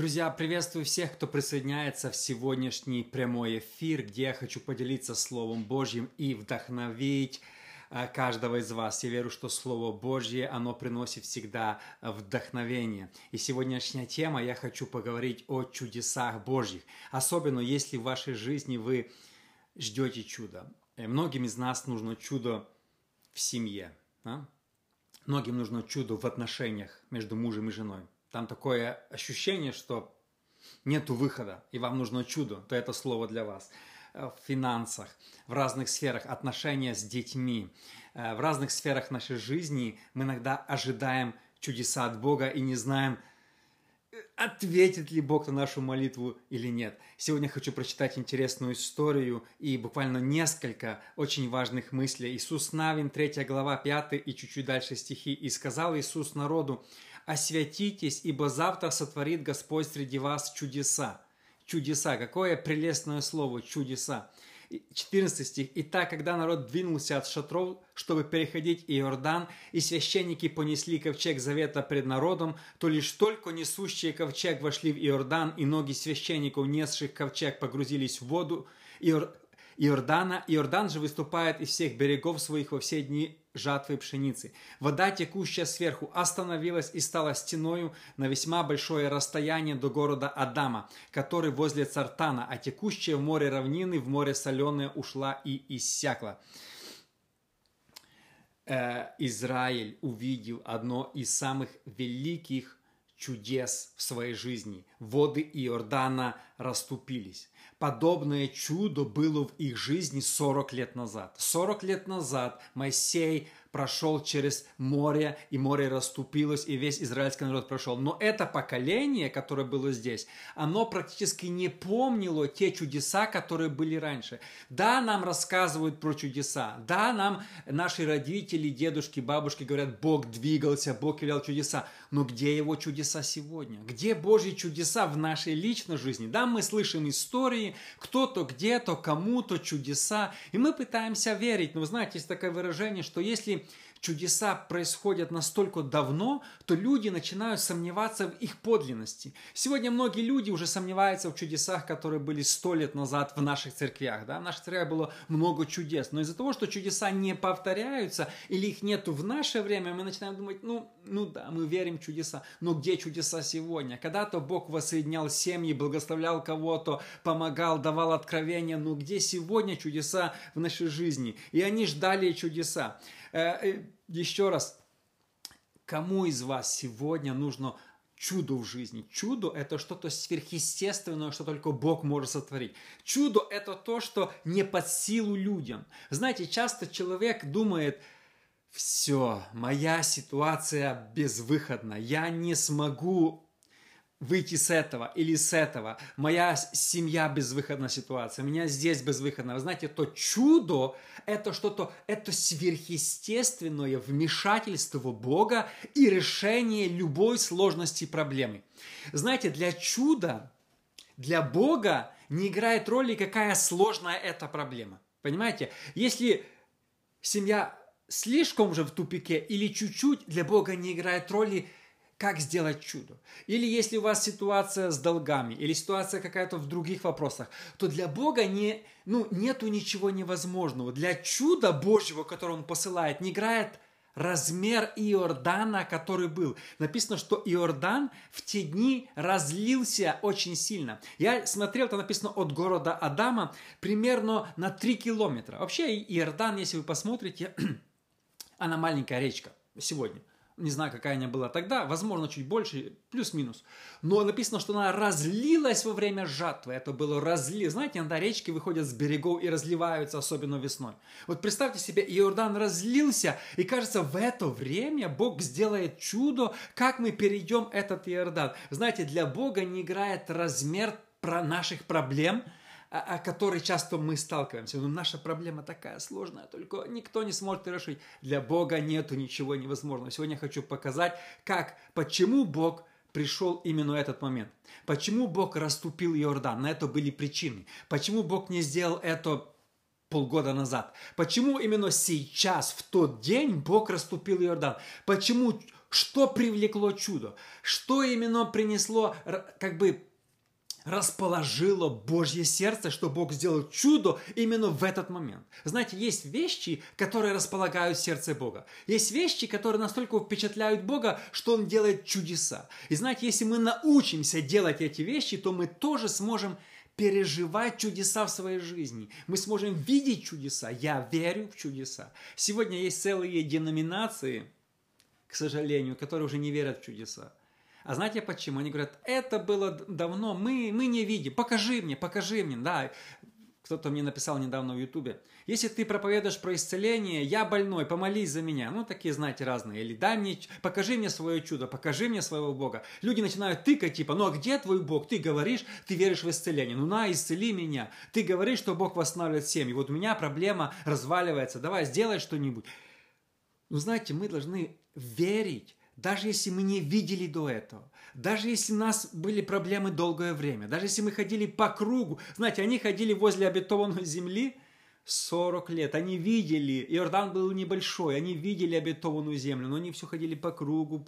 Друзья, приветствую всех, кто присоединяется в сегодняшний прямой эфир, где я хочу поделиться Словом Божьим и вдохновить каждого из вас. Я верю, что Слово Божье, оно приносит всегда вдохновение. И сегодняшняя тема, я хочу поговорить о чудесах Божьих. Особенно, если в вашей жизни вы ждете чуда. Многим из нас нужно чудо в семье. Да? Многим нужно чудо в отношениях между мужем и женой. Там такое ощущение, что нету выхода, и вам нужно чудо, то это слово для вас. В финансах, в разных сферах, отношения с детьми, в разных сферах нашей жизни мы иногда ожидаем чудеса от Бога и не знаем, ответит ли Бог на нашу молитву или нет. Сегодня хочу прочитать интересную историю и буквально несколько очень важных мыслей. Иисус Навин, 3 глава, 5 и чуть-чуть дальше стихи. «И сказал Иисус народу: освятитесь, ибо завтра сотворит Господь среди вас чудеса». Чудеса. Какое прелестное слово «чудеса». 14 стих. «Итак, когда народ двинулся от шатров, чтобы переходить Иордан, и священники понесли ковчег завета пред народом, то лишь только несущие ковчег вошли в Иордан, и ноги священников, несших ковчег, погрузились в воду Иордана. Иордан же выступает из всех берегов своих во все дни жатвы пшеницы. Вода, текущая сверху, остановилась и стала стеною на весьма большое расстояние до города Адама, который возле Цартана, а текущая в море равнины, в море соленое ушла и иссякла». Израиль увидел одно из самых великих чудес в своей жизни. Воды Иордана расступились. Подобное чудо было в их жизни 40 лет назад. 40 лет назад Моисей прошел через море, и море расступилось, и весь израильский народ прошел. Но это поколение, которое было здесь, оно практически не помнило те чудеса, которые были раньше. Да, нам рассказывают про чудеса. Да, нам наши родители, дедушки, бабушки говорят, Бог двигался, Бог являл чудеса. Но где его чудеса сегодня? Где Божьи чудеса в нашей личной жизни? Да, мы слышим истории, кто-то где-то, кому-то чудеса, и мы пытаемся верить. Но вы знаете, есть такое выражение, что если чудеса происходят настолько давно, то люди начинают сомневаться в их подлинности. Сегодня многие люди уже сомневаются в чудесах, которые были 100 лет назад в наших церквях. Да? В наших церквях было много чудес. Но из-за того, что чудеса не повторяются или их нету в наше время, мы начинаем думать, ну да, мы верим в чудеса. Но где чудеса сегодня? Когда-то Бог воссоединял семьи, благословлял кого-то, помогал, давал откровения. Но где сегодня чудеса в нашей жизни? И они ждали чудеса. Еще раз, кому из вас сегодня нужно чудо в жизни? Чудо – это что-то сверхъестественное, что только Бог может сотворить. Чудо – это то, что не под силу людям. Знаете, часто человек думает: все, моя ситуация безвыходна, я не смогу выйти с этого или с этого, моя семья безвыходная ситуация, меня здесь безвыходно. Вы знаете, то чудо – это что-то, это сверхъестественное вмешательство Бога и решение любой сложности и проблемы. Знаете, для чуда, для Бога не играет роли, какая сложная эта проблема. Понимаете, если семья слишком уже в тупике или чуть-чуть, для Бога не играет роли, как сделать чудо. Или если у вас ситуация с долгами, или ситуация какая-то в других вопросах, то для Бога нету ничего невозможного. Для чуда Божьего, которое Он посылает, не играет размер Иордана, который был. Написано, что Иордан в те дни разлился очень сильно. Я смотрел, это написано от города Адама примерно на 3 километра. Вообще Иордан, если вы посмотрите, она маленькая речка сегодня. Не знаю, какая она была тогда, возможно, чуть больше, плюс-минус. Но написано, что она разлилась во время жатвы. Это было разлилось. Знаете, иногда речки выходят с берегов и разливаются, особенно весной. Вот представьте себе, Иордан разлился, и кажется, в это время Бог сделает чудо, как мы перейдем этот Иордан. Знаете, для Бога не играет размер наших проблем, о которой часто мы сталкиваемся. Но наша проблема такая сложная, только никто не сможет решить. Для Бога нету ничего невозможного. Сегодня я хочу показать, почему Бог пришел именно этот момент. Почему Бог расступил Иордан. На это были причины. Почему Бог не сделал это полгода назад. Почему именно сейчас, в тот день, Бог расступил Иордан. Почему Что привлекло чудо? Что именно принесло, как бы расположило Божье сердце, что Бог сделал чудо именно в этот момент? Знаете, есть вещи, которые располагают сердце Бога. Есть вещи, которые настолько впечатляют Бога, что Он делает чудеса. И знаете, если мы научимся делать эти вещи, то мы тоже сможем переживать чудеса в своей жизни. Мы сможем видеть чудеса. Я верю в чудеса. Сегодня есть целые деноминации, к сожалению, которые уже не верят в чудеса. А знаете почему? Они говорят, это было давно, мы не видим, покажи мне, да. Кто-то мне написал недавно в Ютубе, если ты проповедуешь про исцеление, я больной, помолись за меня. Ну, такие, знаете, разные. Или дай мне, покажи мне свое чудо, покажи мне своего Бога. Люди начинают тыкать, типа, ну а где твой Бог? Ты говоришь, ты веришь в исцеление. Ну на, исцели меня. Ты говоришь, что Бог восстанавливает семьи. Вот у меня проблема разваливается, давай, сделай что-нибудь. Ну, знаете, мы должны верить, даже если мы не видели до этого, даже если у нас были проблемы долгое время, даже если мы ходили по кругу, знаете, они ходили возле обетованной земли 40 лет, они видели, Иордан был небольшой, они видели обетованную землю, но они все ходили по кругу,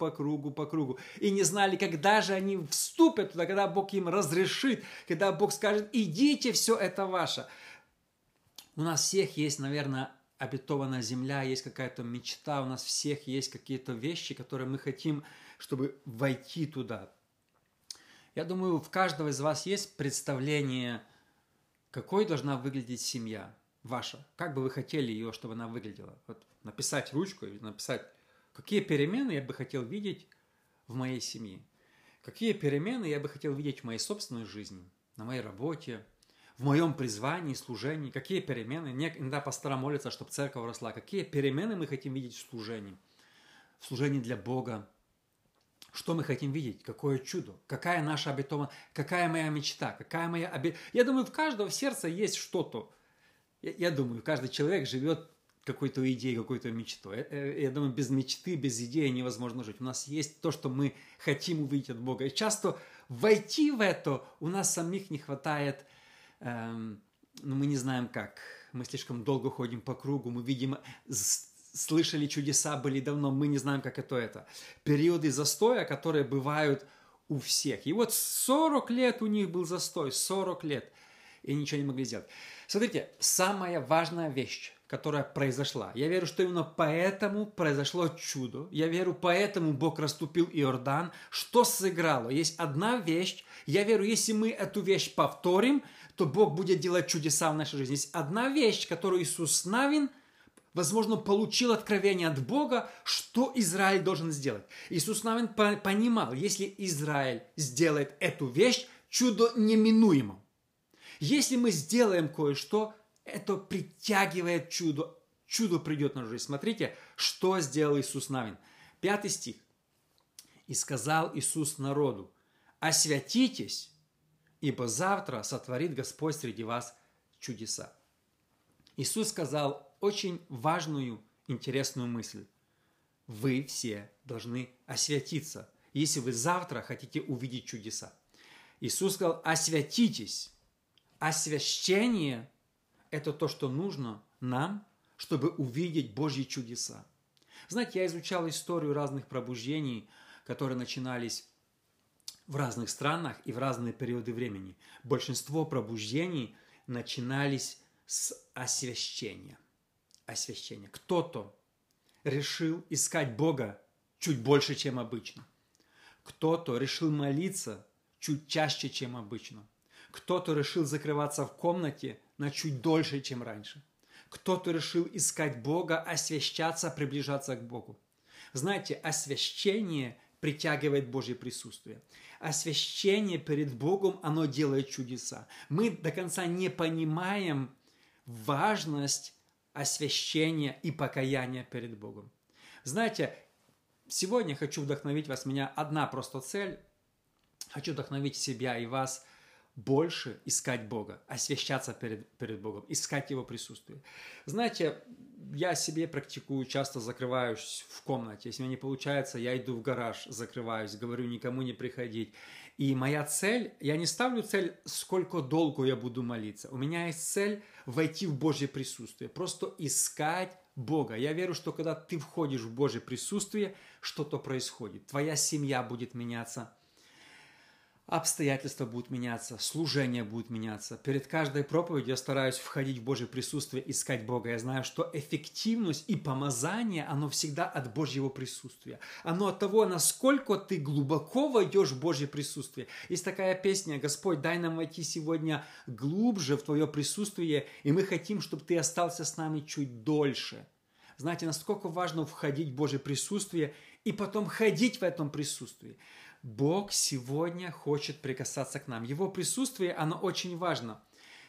и не знали, когда же они вступят туда, когда Бог им разрешит, когда Бог скажет, идите, все это ваше. У нас всех есть, наверное, обетованная земля, есть какая-то мечта, у нас всех есть какие-то вещи, которые мы хотим, чтобы войти туда. Я думаю, в каждого из вас есть представление, какой должна выглядеть семья ваша, как бы вы хотели ее, чтобы она выглядела. Вот написать ручкой, написать, какие перемены я бы хотел видеть в моей семье, какие перемены я бы хотел видеть в моей собственной жизни, на моей работе, в моем призвании, служении, какие перемены. Иногда пастора молятся, чтобы церковь росла. Какие перемены мы хотим видеть в служении для Бога. Что мы хотим видеть? Какое чудо? Какая наша обетованная, какая моя мечта? Какая моя Я думаю, в каждого сердца есть что-то. Я думаю, каждый человек живет какой-то идеей, какой-то мечтой. Я думаю, без мечты, без идеи невозможно жить. У нас есть то, что мы хотим увидеть от Бога. И часто войти в это у нас самих не хватает. Но мы не знаем как, мы слишком долго ходим по кругу, мы, видимо, слышали чудеса, были давно, мы не знаем, как это. Периоды застоя, которые бывают у всех. И вот 40 лет у них был застой, 40 лет, и ничего не могли сделать. Смотрите, самая важная вещь, которая произошла. Я верю, что именно поэтому произошло чудо. Я верю, поэтому Бог расступил Иордан. Что сыграло? Есть одна вещь. Я верю, если мы эту вещь повторим, то Бог будет делать чудеса в нашей жизни. Есть одна вещь, которую Иисус Навин, возможно, получил откровение от Бога, что Израиль должен сделать. Иисус Навин понимал, если Израиль сделает эту вещь, чудо неминуемо. Если мы сделаем кое-что, это притягивает чудо. Чудо придет на жизнь. Смотрите, что сделал Иисус Навин. 5 стих. «И сказал Иисус народу, освятитесь, ибо завтра сотворит Господь среди вас чудеса». Иисус сказал очень важную, интересную мысль. Вы все должны освятиться, если вы завтра хотите увидеть чудеса. Иисус сказал, освятитесь. Освящение – это то, что нужно нам, чтобы увидеть Божьи чудеса. Знаете, я изучал историю разных пробуждений, которые начинались в разных странах и в разные периоды времени. Большинство пробуждений начинались с освящения. Освящения. Кто-то решил искать Бога чуть больше, чем обычно. Кто-то решил молиться чуть чаще, чем обычно. Кто-то решил закрываться в комнате на чуть дольше, чем раньше. Кто-то решил искать Бога, освящаться, приближаться к Богу. Знаете, освящение притягивает Божье присутствие. Освящение перед Богом, оно делает чудеса. Мы до конца не понимаем важность освящения и покаяния перед Богом. Знаете, сегодня хочу вдохновить вас, у меня одна просто цель. Хочу вдохновить себя и вас больше искать Бога, освящаться перед Богом, искать Его присутствие. Знаете, я себе практикую, часто закрываюсь в комнате. Если мне не получается, я иду в гараж, закрываюсь, говорю никому не приходить. И моя цель, я не ставлю цель, сколько долго я буду молиться. У меня есть цель войти в Божье присутствие, просто искать Бога. Я верю, что когда ты входишь в Божье присутствие, что-то происходит. Твоя семья будет меняться, обстоятельства будут меняться, служение будет меняться. Перед каждой проповедью я стараюсь входить в Божье присутствие, искать Бога. Я знаю, что эффективность и помазание, оно всегда от Божьего присутствия. Оно от того, насколько ты глубоко войдешь в Божье присутствие. Есть такая песня: «Господь, дай нам войти сегодня глубже в Твое присутствие, и мы хотим, чтобы Ты остался с нами чуть дольше». Знаете, насколько важно входить в Божье присутствие и потом ходить в этом присутствии. Бог сегодня хочет прикасаться к нам. Его присутствие, оно очень важно.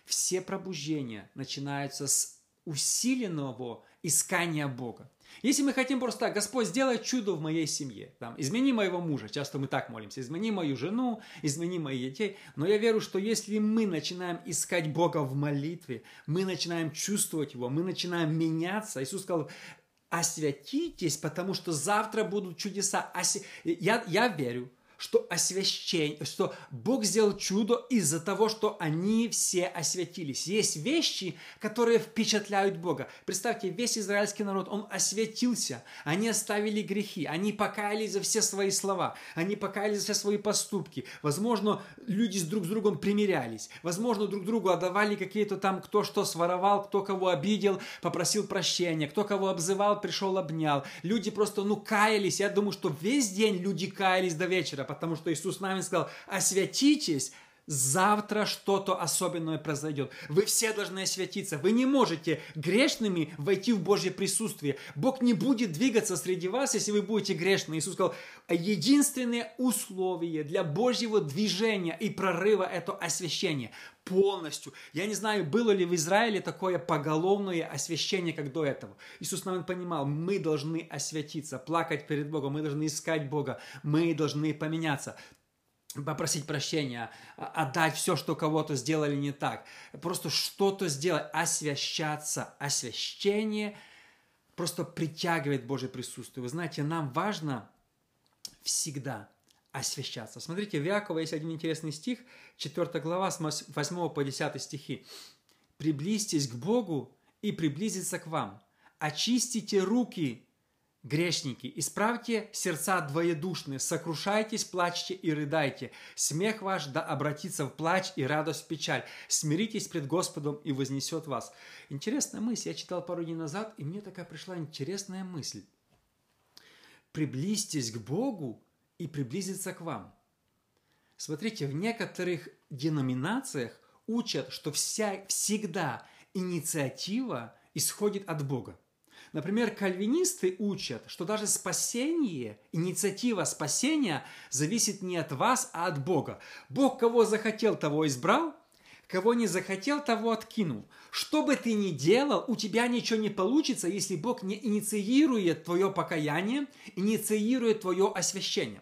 Все пробуждения начинаются с усиленного искания Бога. Если мы хотим просто: «Господь, сделай чудо в моей семье», там, «измени моего мужа», часто мы так молимся, «измени мою жену», «измени моих детей», но я верю, что если мы начинаем искать Бога в молитве, мы начинаем чувствовать Его, мы начинаем меняться. Иисус сказал: «Освятитесь, потому что завтра будут чудеса». Я верю, что освящение, что Бог сделал чудо из-за того, что они все освятились. Есть вещи, которые впечатляют Бога. Представьте, весь израильский народ, он освятился. Они оставили грехи, они покаялись за все свои слова, они покаялись за все свои поступки. Возможно, люди друг с другом примирялись. Возможно, друг другу отдавали какие-то там, кто что своровал, кто кого обидел, попросил прощения, кто кого обзывал, пришел, обнял. Люди просто, каялись. Я думаю, что весь день люди каялись до вечера. Потому что Иисус Навин сказал: «Освятитесь, завтра что-то особенное произойдет». Вы все должны освятиться. Вы не можете грешными войти в Божье присутствие. Бог не будет двигаться среди вас, если вы будете грешны. Иисус сказал: единственное условие для Божьего движения и прорыва — это освящение. Полностью. Я не знаю, было ли в Израиле такое поголовное освящение, как до этого. Иисус Навин понимал: мы должны освятиться, плакать перед Богом, мы должны искать Бога, мы должны поменяться, попросить прощения, отдать все, что кого-то сделали не так. Просто что-то сделать, освящаться. Освящение просто притягивает Божье присутствие. Вы знаете, нам важно всегда освящаться. Смотрите, в Иакова есть один интересный стих, 4 глава, с 8 по 10 стихи. «Приблизьтесь к Богу, и приблизится к вам. Очистите руки, грешники, исправьте сердца двоедушные, сокрушайтесь, плачьте и рыдайте. Смех ваш да обратится в плач и радость в печаль. Смиритесь пред Господом, и вознесет вас». Интересная мысль. Я читал пару дней назад, и мне такая пришла интересная мысль. «Приблизьтесь к Богу, и приблизится к вам». Смотрите, в некоторых деноминациях учат, что всегда инициатива исходит от Бога. Например, кальвинисты учат, что даже спасение, инициатива спасения зависит не от вас, а от Бога. Бог кого захотел, того избрал, кого не захотел, того откинул. Что бы ты ни делал, у тебя ничего не получится, если Бог не инициирует твое покаяние, инициирует твое освящение.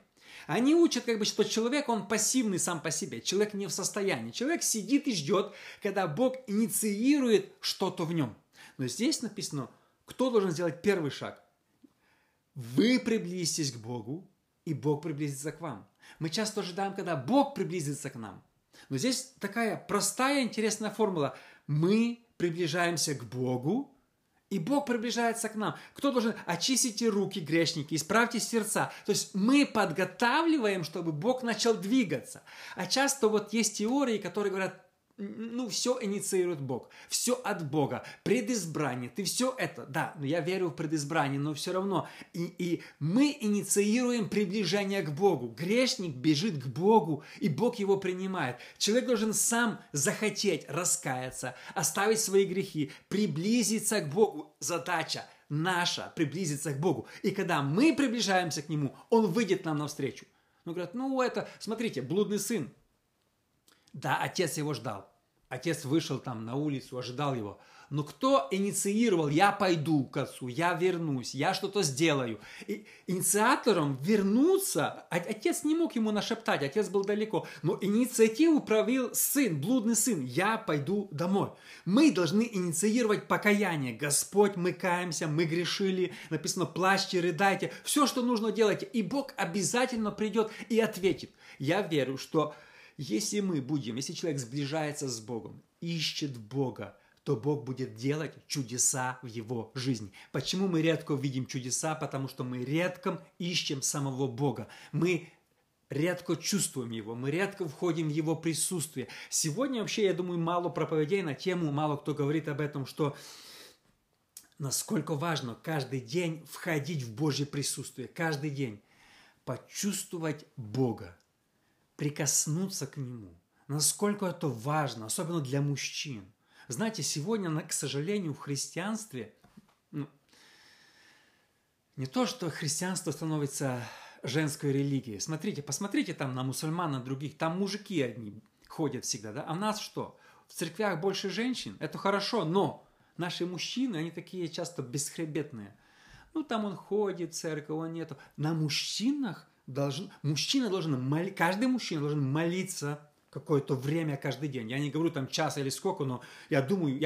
Они учат, что человек, он пассивный сам по себе, человек не в состоянии. Человек сидит и ждет, когда Бог инициирует что-то в нем. Но здесь написано: кто должен сделать первый шаг? Вы приблизитесь к Богу, и Бог приблизится к вам. Мы часто ожидаем, когда Бог приблизится к нам. Но здесь такая простая, интересная формула. Мы приближаемся к Богу, и Бог приближается к нам. Кто должен? Очистите руки, грешники, исправьте сердца. То есть мы подготавливаем, чтобы Бог начал двигаться. А часто есть теории, которые говорят: все инициирует Бог, все от Бога, предизбрание, ты все это, да, но я верю в предизбрание, но все равно, и мы инициируем приближение к Богу, грешник бежит к Богу, и Бог его принимает. Человек должен сам захотеть раскаяться, оставить свои грехи, приблизиться к Богу, задача наша, приблизиться к Богу, и когда мы приближаемся к Нему, Он выйдет нам навстречу. Говорят: смотрите, блудный сын, да, отец его ждал. Отец вышел на улицу, ожидал его. Но кто инициировал, я пойду к отцу, я вернусь, я что-то сделаю. И инициатором вернуться, отец не мог ему нашептать, отец был далеко. Но инициативу проявил сын, блудный сын, я пойду домой. Мы должны инициировать покаяние. Господь, мы каемся, мы грешили, написано, плачьте, рыдайте. Все, что нужно делать, и Бог обязательно придет и ответит. Я верю, что если мы будем, если человек сближается с Богом, ищет Бога, то Бог будет делать чудеса в его жизни. Почему мы редко видим чудеса? Потому что мы редко ищем самого Бога. Мы редко чувствуем Его, мы редко входим в Его присутствие. Сегодня вообще, я думаю, мало проповедей на тему, мало кто говорит об этом, что насколько важно каждый день входить в Божье присутствие, каждый день почувствовать Бога, прикоснуться к Нему. Насколько это важно, особенно для мужчин. Знаете, сегодня, к сожалению, в христианстве, не то, что христианство становится женской религией. Смотрите, посмотрите там на мусульман, на других, там мужики одни ходят всегда, да? А у нас что? В церквях больше женщин, это хорошо, но наши мужчины, они такие часто бесхребетные. Ну, там он ходит, церковь, он нету. На мужчинах каждый мужчина должен молиться какое-то время каждый день. Я не говорю там час или сколько, но я думаю,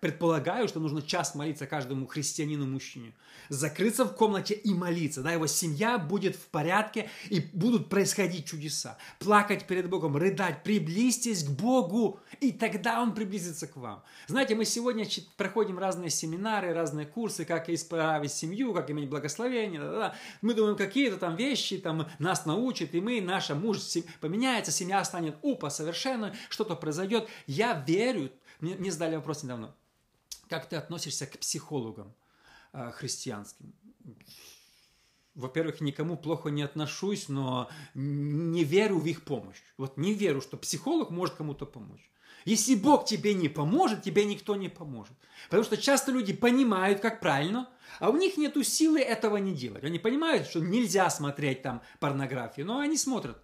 предполагаю, что нужно час молиться каждому христианину-мужчине. Закрыться в комнате и молиться. Да, его семья будет в порядке и будут происходить чудеса. Плакать перед Богом, рыдать, приблизьтесь к Богу, и тогда Он приблизится к вам. Знаете, мы сегодня проходим разные семинары, разные курсы, как исправить семью, как иметь благословение. Да. Мы думаем, какие-то там вещи там нас научат, и наша мужество поменяется, семья станет совершенно, что-то произойдет. Я верю. Мне задали вопрос недавно. Как ты относишься к психологам христианским? Во-первых, никому плохо не отношусь, но не верю в их помощь. Вот не верю, что психолог может кому-то помочь. Если Бог тебе не поможет, тебе никто не поможет. Потому что часто люди понимают, как правильно, а у них нет силы этого не делать. Они понимают, что нельзя смотреть там порнографию, но они смотрят.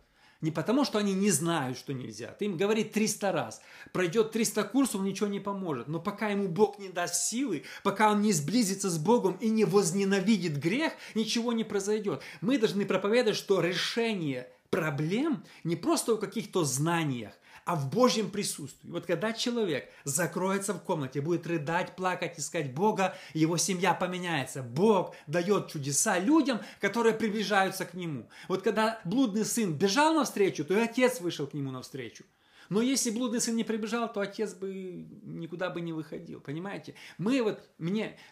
Не потому, что они не знают, что нельзя. Ты им говори 300 раз. Пройдет 300 курсов, ничего не поможет. Но пока ему Бог не даст силы, пока он не сблизится с Богом и не возненавидит грех, ничего не произойдет. Мы должны проповедовать, что решение проблем не просто в каких-то знаниях, а в Божьем присутствии. Вот когда человек закроется в комнате, будет рыдать, плакать, искать Бога, его семья поменяется. Бог дает чудеса людям, которые приближаются к Нему. Вот когда блудный сын бежал навстречу, то и отец вышел к нему навстречу. Но если блудный сын не прибежал, то отец бы никуда бы не выходил, понимаете?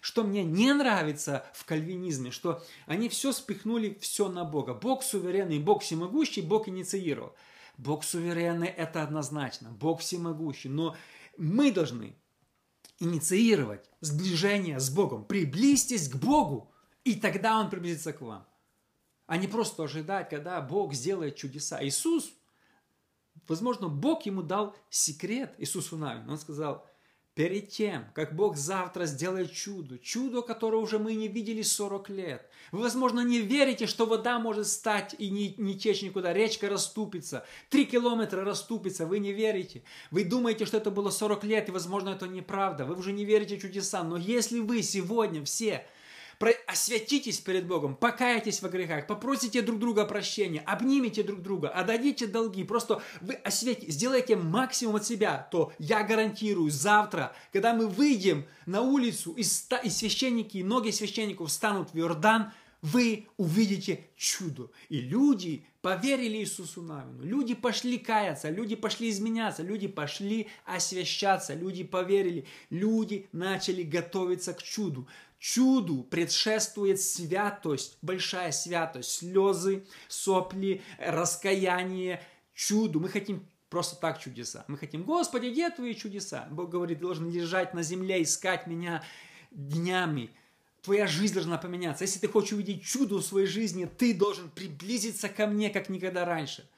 Что мне не нравится в кальвинизме, что они все спихнули все на Бога. Бог суверенный, Бог всемогущий, Бог инициировал. Бог суверенный, это однозначно, Бог всемогущий. Но мы должны инициировать сближение с Богом. Приблизьтесь к Богу, и тогда Он приблизится к вам. А не просто ожидать, когда Бог сделает чудеса. Иисус, возможно, Бог ему дал секрет, Иисусу Навину. Он сказал, перед тем, как Бог завтра сделает чудо, которое уже мы не видели 40 лет. Вы, возможно, не верите, что вода может стать и не течь никуда, речка расступится, 3 километра расступится, вы не верите. Вы думаете, что это было 40 лет, и, возможно, это неправда. Вы уже не верите в чудеса, но если вы сегодня все освятитесь перед Богом, покаетесь во грехах, попросите друг друга прощения, обнимите друг друга, отдадите долги, просто вы освятитесь, сделайте максимум от себя, то я гарантирую, завтра, когда мы выйдем на улицу, и священники, и ноги священников встанут в Иордан, вы увидите чудо. И люди поверили Иисусу Навину. Люди пошли каяться, люди пошли изменяться, люди пошли освящаться, люди поверили, люди начали готовиться к чуду. Чуду предшествует святость, большая святость, слезы, сопли, раскаяние, чуду. Мы хотим просто так чудеса. Мы хотим, Господи, где твои чудеса? Бог говорит, ты должен лежать на земле, искать меня днями. Твоя жизнь должна поменяться. Если ты хочешь увидеть чудо в своей жизни, ты должен приблизиться ко мне, как никогда раньше.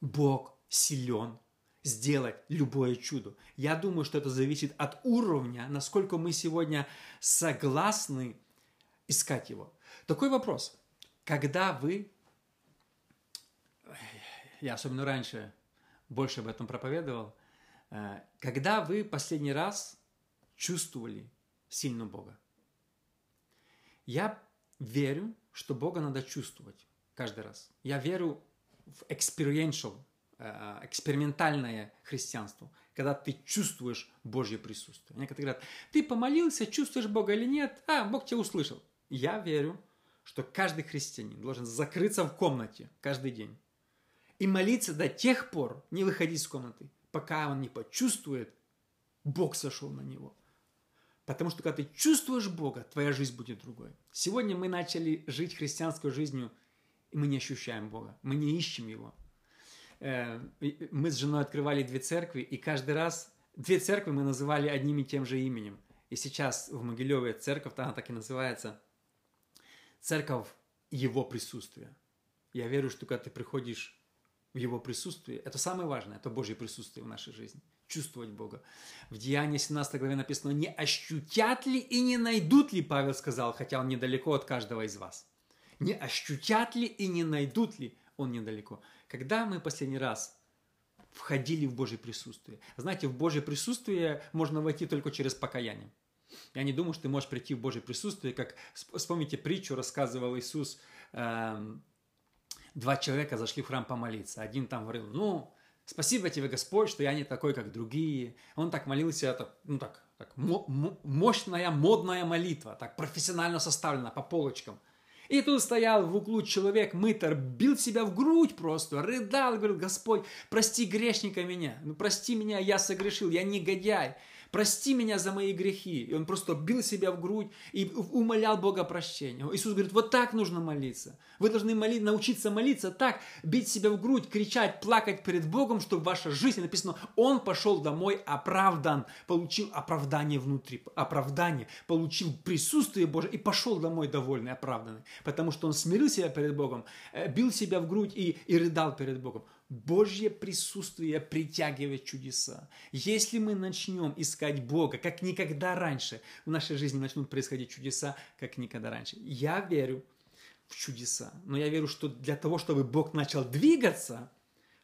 Бог силен сделать любое чудо. Я думаю, что это зависит от уровня, насколько мы сегодня согласны искать его. Такой вопрос. Когда вы... Я особенно раньше больше об этом проповедовал. Когда вы последний раз чувствовали сильно Бога? Я верю, что Бога надо чувствовать каждый раз. Я верю в экспериментальное христианство, когда ты чувствуешь Божье присутствие. Некоторые говорят, ты помолился, чувствуешь Бога или нет? А, Бог тебя услышал. Я верю, что каждый христианин должен закрыться в комнате каждый день и молиться до тех пор, не выходить из комнаты, пока он не почувствует, Бог сошел на него. Потому что, когда ты чувствуешь Бога, твоя жизнь будет другой. Сегодня мы начали жить христианской жизнью, и мы не ощущаем Бога, мы не ищем Его. Мы с женой открывали две церкви, и каждый раз две церкви мы называли одним и тем же именем. И сейчас в Могилеве церковь, она так и называется, церковь Его присутствия. Я верю, что когда ты приходишь в Его присутствие, это самое важное, это Божье присутствие в нашей жизни, чувствовать Бога. В Деянии 17 главе написано, не ощутят ли и не найдут ли, Павел сказал, хотя он недалеко от каждого из вас. Не ощутят ли и не найдут ли, он недалеко. Когда мы последний раз входили в Божье присутствие? Знаете, в Божье присутствие можно войти только через покаяние. Я не думаю, что ты можешь прийти в Божье присутствие, как, вспомните притчу, рассказывал Иисус, два человека зашли в храм помолиться. Один там говорил, спасибо тебе, Господь, что я не такой, как другие. Он так молился, это, мощная, модная молитва, так профессионально составлена, по полочкам. И тут стоял в углу человек, мытарь, бил себя в грудь просто, рыдал, говорил, Господь, прости грешника меня, прости меня, я согрешил, я негодяй, прости меня за мои грехи. И он просто бил себя в грудь и умолял Бога прощения. Иисус говорит, вот так нужно молиться. Вы должны научиться молиться так, бить себя в грудь, кричать, плакать перед Богом, чтобы ваша жизнь, написано, он пошел домой оправдан, получил оправдание внутри, оправдание, получил присутствие Божие и пошел домой довольный, оправданный. Потому что он смирил себя перед Богом, бил себя в грудь и рыдал перед Богом. Божье присутствие притягивает чудеса. Если мы начнем искать Бога, как никогда раньше, в нашей жизни начнут происходить чудеса, как никогда раньше. Я верю в чудеса, но я верю, что для того, чтобы Бог начал двигаться,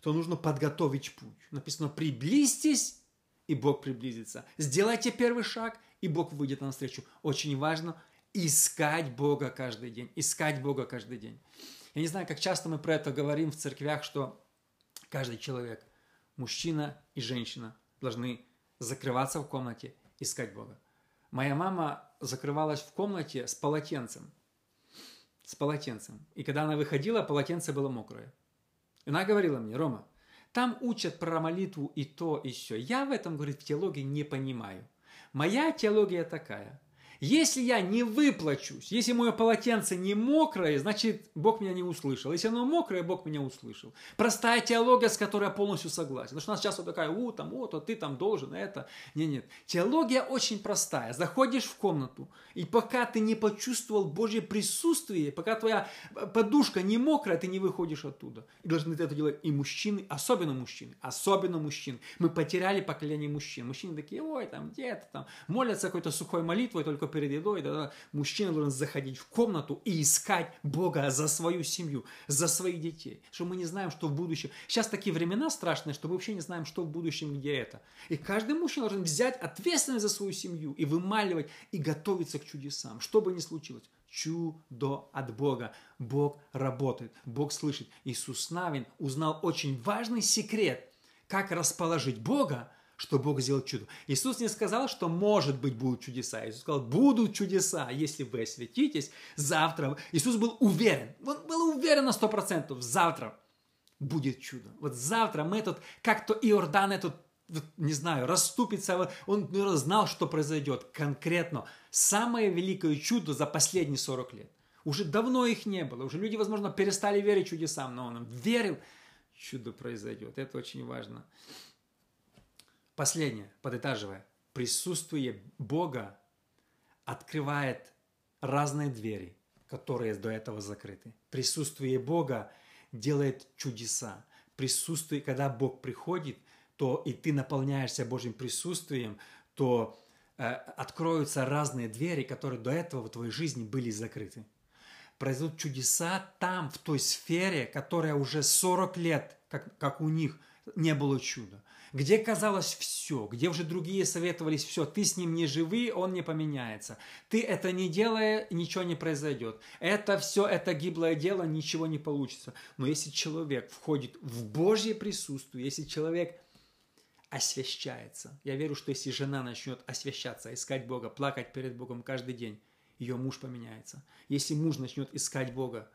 то нужно подготовить путь. Написано, приблизьтесь, и Бог приблизится. Сделайте первый шаг, и Бог выйдет навстречу. Очень важно искать Бога каждый день. Искать Бога каждый день. Я не знаю, как часто мы про это говорим в церквях, что каждый человек, мужчина и женщина, должны закрываться в комнате, искать Бога. Моя мама закрывалась в комнате с полотенцем. С полотенцем. И когда она выходила, полотенце было мокрое. И она говорила мне, Рома, там учат про молитву и то, и сё. Я в этом, говорит, в теологии не понимаю. Моя теология такая. Если я не выплачусь, если мое полотенце не мокрое, значит, Бог меня не услышал. Если оно мокрое, Бог меня услышал. Простая теология, с которой я полностью согласен. Потому что у нас часто такая, ты там должен, это. Нет. Теология очень простая. Заходишь в комнату, и пока ты не почувствовал Божье присутствие, пока твоя подушка не мокрая, ты не выходишь оттуда. И должны это делать и мужчины, особенно мужчины. Особенно мужчины. Мы потеряли поколение мужчин. Мужчины такие, молятся какой-то сухой молитвой, только перед едой, тогда мужчина должен заходить в комнату и искать Бога за свою семью, за своих детей. Что мы не знаем, что в будущем. Сейчас такие времена страшные, что мы вообще не знаем, что в будущем, где это. И каждый мужчина должен взять ответственность за свою семью и вымаливать, и готовиться к чудесам. Что бы ни случилось. Чудо от Бога. Бог работает, Бог слышит. Иисус Навин узнал очень важный секрет, как расположить Бога, что Бог сделал чудо. Иисус не сказал, что может быть будут чудеса. Иисус сказал, будут чудеса, если вы освятитесь завтра. Иисус был уверен, он был уверен на 100%, завтра будет чудо. Вот завтра мы этот, как-то Иордан этот, расступится, он знал, что произойдет конкретно. Самое великое чудо за последние 40 лет. Уже давно их не было, уже люди, возможно, перестали верить чудесам, но он верил, чудо произойдет. Это очень важно. Последнее, подытаживая, присутствие Бога открывает разные двери, которые до этого закрыты. Присутствие Бога делает чудеса. Присутствие, когда Бог приходит, то и ты наполняешься Божьим присутствием, то откроются разные двери, которые до этого в твоей жизни были закрыты. Произойдут чудеса там, в той сфере, которая уже 40 лет, как у них, не было чуда. где казалось все, где уже другие советовались все, ты с ним не живи, он не поменяется, ты это не делай, ничего не произойдет, это все, это гиблое дело, ничего не получится. Но если человек входит в Божье присутствие, если человек освящается, я верю, что если жена начнет освящаться, искать Бога, плакать перед Богом каждый день, ее муж поменяется. Если муж начнет искать Бога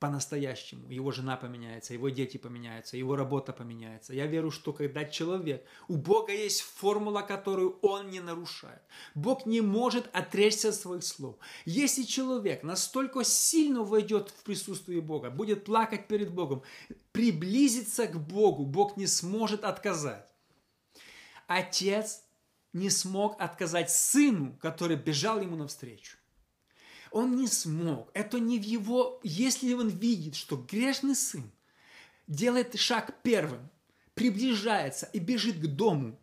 по-настоящему, его жена поменяется, его дети поменяются, его работа поменяется. Я верю, что когда человек... У Бога есть формула, которую Он не нарушает. Бог не может отречься от своих слов. Если человек настолько сильно войдет в присутствие Бога, будет плакать перед Богом, приблизиться к Богу, Бог не сможет отказать. Отец не смог отказать сыну, который бежал ему навстречу. Он не смог. Это не в его... Если он видит, что грешный сын делает шаг первым, приближается и бежит к дому,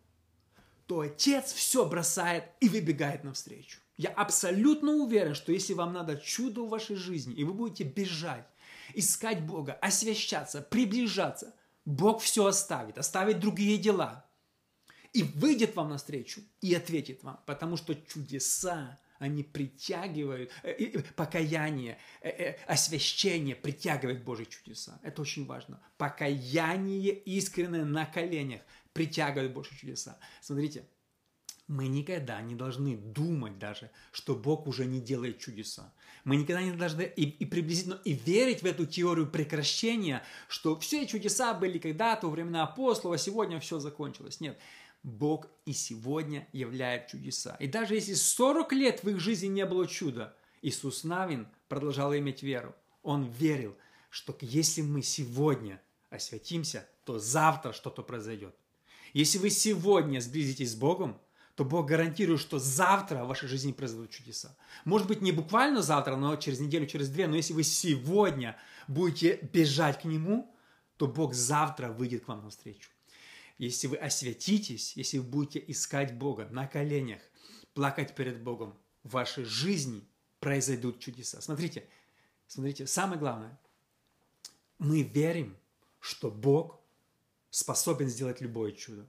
то отец все бросает и выбегает навстречу. Я абсолютно уверен, что если вам надо чудо в вашей жизни, и вы будете бежать, искать Бога, освящаться, приближаться, Бог все оставит, оставит другие дела. И выйдет вам навстречу и ответит вам, потому что чудеса, они притягивают, покаяние, освящение притягивает Божьи чудеса. Это очень важно. Покаяние искреннее на коленях притягивает Божьи чудеса. Смотрите, мы никогда не должны думать даже, что Бог уже не делает чудеса. Мы никогда не должны и приблизительно верить в эту теорию прекращения, что все чудеса были когда-то, во времена апостолов, а сегодня все закончилось. Нет. Бог и сегодня являет чудеса. И даже если 40 лет в их жизни не было чуда, Иисус Навин продолжал иметь веру. Он верил, что если мы сегодня освятимся, то завтра что-то произойдет. Если вы сегодня сблизитесь с Богом, то Бог гарантирует, что завтра в вашей жизни произойдут чудеса. Может быть, не буквально завтра, но через неделю, через две. Но если вы сегодня будете бежать к Нему, то Бог завтра выйдет к вам навстречу. Если вы освятитесь, если вы будете искать Бога на коленях, плакать перед Богом, в вашей жизни произойдут чудеса. Смотрите, самое главное, мы верим, что Бог способен сделать любое чудо.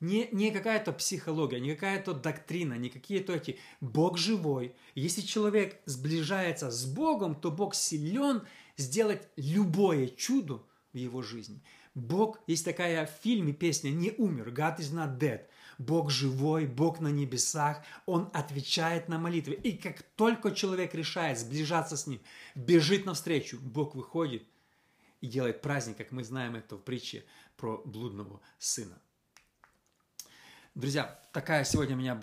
Не какая-то психология, не какая-то доктрина, не какие-то эти. Бог живой. Если человек сближается с Богом, то Бог силен сделать любое чудо в его жизни. Бог, есть такая в фильме песня «Не умер», «God is not dead». Бог живой, Бог на небесах, Он отвечает на молитвы. И как только человек решает сближаться с Ним, бежит навстречу, Бог выходит и делает праздник, как мы знаем это в притче про блудного сына. Друзья, такая сегодня у меня была